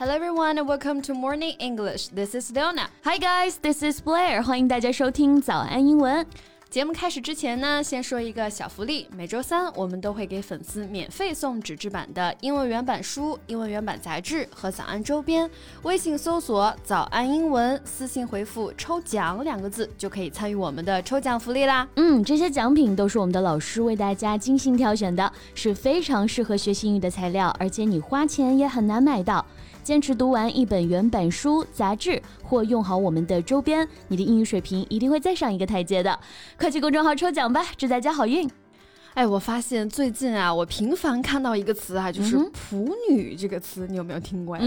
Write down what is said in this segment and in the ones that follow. Hello everyone and welcome to Morning English. This is Donna. Hi guys, this is Blair. 欢迎大家收听早安英文。节目开始之前呢，先说一个小福利。每周三我们都会给粉丝免费送纸质版的英文原版书、英文原版杂志和早安周边。微信搜索“早安英文”，私信回复“抽奖”两个字，就可以参与我们的抽奖福利啦。这些奖品都是我们的老师为大家精心挑选的，是非常适合学习英语的材料，而且你花钱也很难买到。坚持读完一本原版书、杂志，或用好我们的周边，你的英语水平一定会再上一个台阶的。快去公众号抽奖吧，祝大家好运！我发现最近啊，我频繁看到一个词啊，就是普女这个词，你有没有听过呀？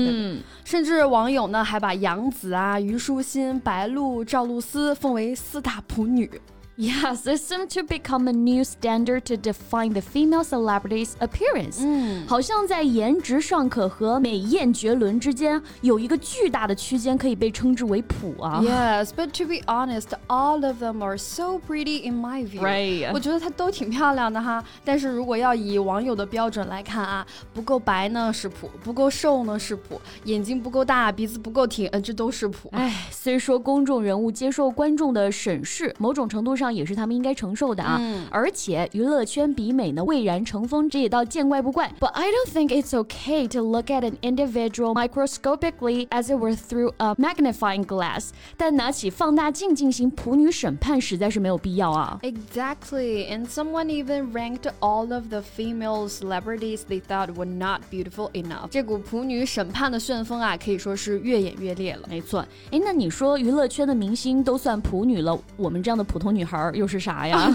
甚至网友呢还把杨紫啊、虞书欣、白鹿、赵露思奉为四大普女。Yes, it seems to become a new standard to define the female celebrity's appearance. 好像在颜值尚可和美艳绝伦之间有一个巨大的区间可以被称之为普啊。Yes, but to be honest, all of them are so pretty in my view. Right. 我觉得她都挺漂亮的哈，但是如果要以网友的标准来看啊，不够白呢是普，不够瘦呢是普，眼睛不够大，鼻子不够挺，这都是普。虽说公众人物接受观众的审视，某种程度上也是他们应该承受的啊。而且娱乐圈比美呢蔚然成风，这也倒见怪不怪。But I don't think it's okay to look at an individual microscopically as it were through a magnifying glass. 但拿起放大镜进行普女审判实在是没有必要啊。Exactly, and someone even ranked all of the female celebrities they thought were not beautiful enough. 这股普女审判的旋风啊，可以说是越演越烈了。没错，那你说娱乐圈的明星都算普女了，我们这样的普通女孩又是啥呀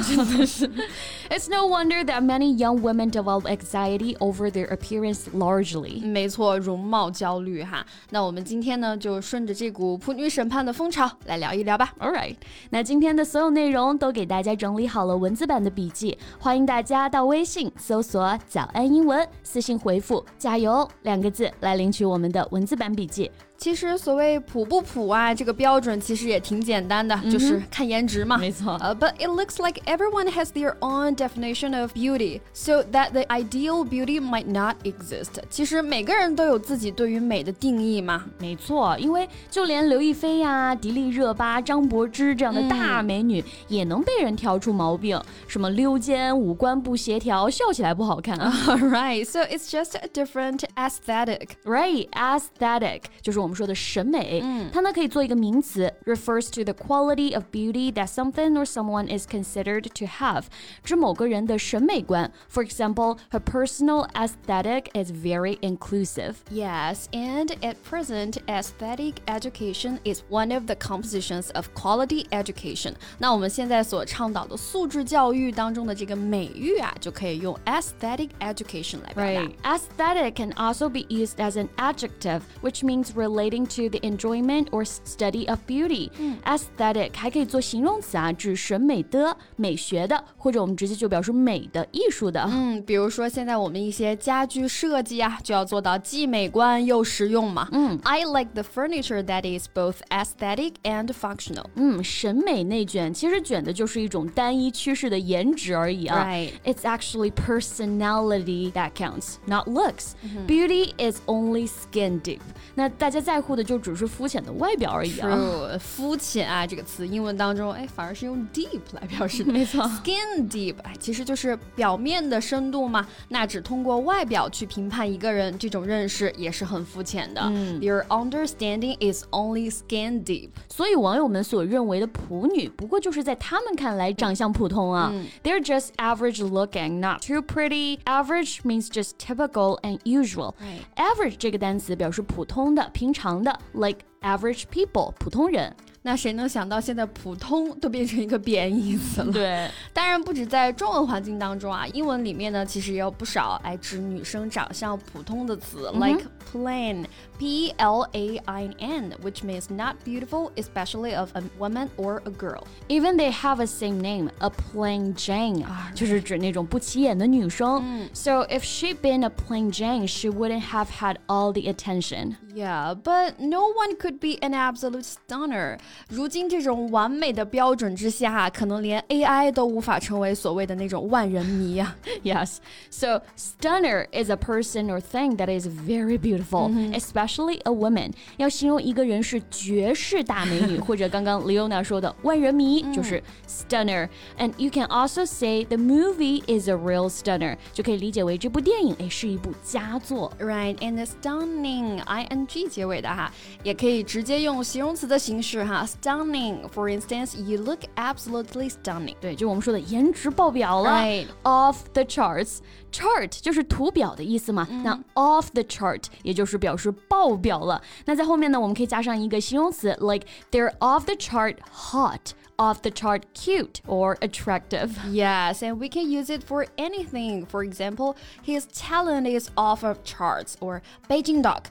？It's no wonder that many young women develop anxiety over their appearance largely. 没错，容貌焦虑哈。那我们今天呢，就顺着这股普女审判的风潮来聊一聊吧。All right. 那今天的所有内容都给大家整理好了文字版的笔记，欢迎大家到微信搜索“早安英文”，私信回复“加油”两个字来领取我们的文字版笔记。其实所谓普不普啊，这个标准其实也挺简单的，就是看颜值嘛。没错。But it looks like everyone has their own definition of beauty, so that the ideal beauty might not exist. 其实每个人都有自己对于美的定义嘛。没错，因为就连刘亦菲呀、迪丽热巴、张柏芝这样的大美女，也能被人挑出毛病，什么溜肩、五官不协调、笑起来不好看。Right, so it's just a different aesthetic. Right, aesthetic 就是我们说的审美，它呢可以做一个名词 refers to the quality of beauty that something or someone is considered to have 指某个人的审美观 For example, her personal aesthetic is very inclusive Yes, and at present, aesthetic education is one of the compositions of quality education 那我们现在所倡导的素质教育当中的这个美育啊就可以用 aesthetic education 来表达 Aesthetic can also be used as an adjective, which means relating to the enjoyment or study of beauty. Aesthetic 还可以做形容词啊，指审美的、美学的，或者我们直接就表示美的、艺术的。比如说现在我们一些家居设计啊，就要做到既美观又实用嘛。I like the furniture that is both aesthetic and functional. 审美内卷其实卷的就是一种单一趋势的颜值而已啊。Right. It's actually personality that counts, not looks. Beauty is only skin deep. 那大家在乎的就只是肤浅的外表而已啊。True, 肤浅啊这个词英文当中反而是用 deep 来表示。没错。Skin deep 其实就是表面的深度嘛，那只通过外表去评判一个人，这种认识也是很肤浅的。Your understanding is only skin deep. 所以网友们所认为的普女，不过就是在他们看来长相普通啊。They're just average looking, not too pretty. Average means just typical and usual. Average 这个单词表示普通的、平常的 like average people 普通人。那谁能想到现在普通都变成一个贬义词了。对，当然不止在中文环境当中啊，英文里面呢其实也有不少指女生长相普通的词 like plain, P-L-A-I-N, which means not beautiful, especially of a woman or a girl. Even they have a same name, a plain Jane, 就是指那种不起眼的女生。So if she'd been a plain Jane, she wouldn't have had all the attention. Yeah, but no one could be an absolute stunner. 如今这种完美的标准之下，可能连 AI 都无法成为所谓的那种万人迷啊。Yes, so stunner is a person or thing that is very beautiful,、especially a woman. 要形容一个人是绝世大美女，或者刚刚 Leona 说的万人迷，就是 stunner. And you can also say the movie is a real stunner. 就可以理解为这部电影是一部佳作。Right, and the stunning, ing 结尾的哈，也可以直接用形容词的形式哈。Stunning, for instance, you look absolutely stunning. 对，就我们说的颜值爆表了。Right. Off the charts. Chart 就是图表的意思嘛。那 off the chart 也就是表示爆表了。那在后面呢，我们可以加上一个形容词 like they're off the chart hot.Off the chart cute or attractive. Yes, and we can use it for anything. For example, his talent is off of charts or Beijing duck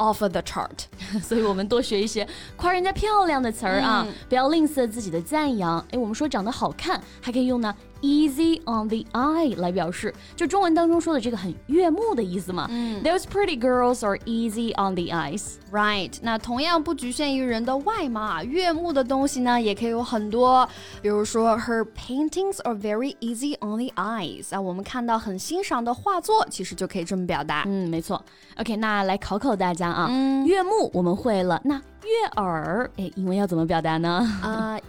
off of the chart. 所以我们多学一些夸人家漂亮的词儿啊，不要吝啬自己的赞扬。我们说长得好看，还可以用呢easy on the eye 来表示，就中文当中说的这个很悦目的意思嘛。Those pretty girls are easy on the eyes. Right, 那同样不局限于人的外貌，悦目的东西呢也可以有很多，比如说 her paintings are very easy on the eyes. 我们看到很欣赏的画作，其实就可以这么表达。没错。OK, 那来考考大家啊，悦目我们会了，那悦耳英文要怎么表达呢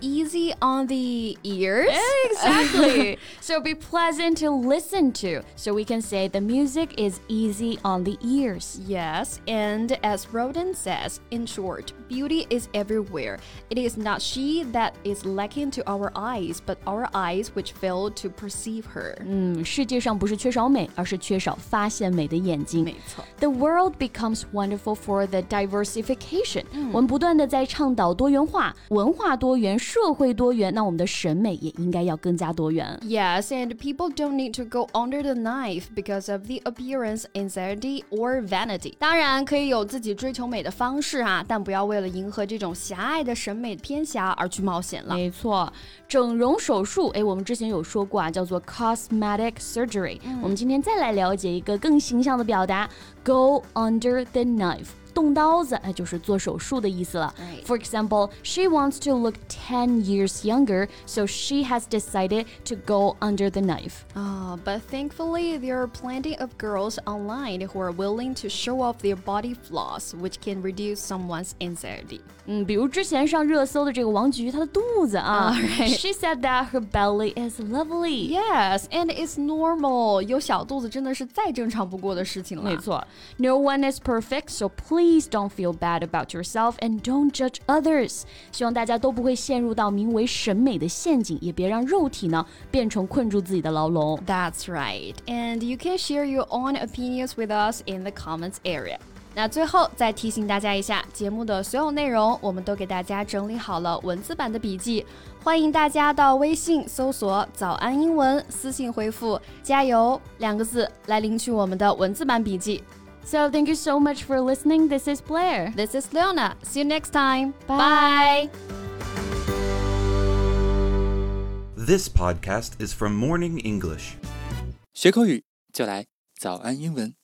？Easy on the ears. Exactly. So be pleasant to listen to. So we can say the music is easy on the ears. Yes, and as Rodin says, in short, beauty is everywhere. It is not she that is lacking to our eyes, but our eyes which fail to perceive her. 世界上不是缺少美，而是缺少发现美的眼睛。没错。The world becomes wonderful for the diversification. 我们不断地在倡导多元化，文化多元，社会多元，那我们的审美也应该要更加多元。Yes, and people don't need to go under the knife because of the appearance, anxiety, or vanity. 当然可以有自己追求美的方式啊，但不要为了迎合这种狭隘的审美偏狭而去冒险了。没错，整容手术，我们之前有说过啊，叫做 cosmetic surgery. 我们今天再来了解一个更形象的表达 ，go under the knife.动刀子就是做手术的意思了。Right. For example, she wants to look 10 years younger, so she has decided to go under the knife. But thankfully, there are plenty of girls online who are willing to show off their body flaws, which can reduce someone's anxiety. 比如之前上热搜的这个王菊，她的肚子啊。Right. She said that her belly is lovely. Yes, and it's normal. 有小肚子真的是再正常不过的事情了。没错。No one is perfect, so please don't feel bad about yourself and don't judge others. 希望大家都不会陷入到名为审美的陷阱，也别让肉体呢变成困住自己的牢笼。That's right. And you can share your own opinions with us in the comments area. 那最后再提醒大家一下，节目的所有内容我们都给大家整理好了文字版的笔记，欢迎大家到微信搜索早安英文，私信回复加油2个字来领取我们的文字版笔记。So thank you so much for listening. This is Blair. This is Leona. See you next time. Bye. Bye. This podcast is from Morning English. 学口语就来早安英文。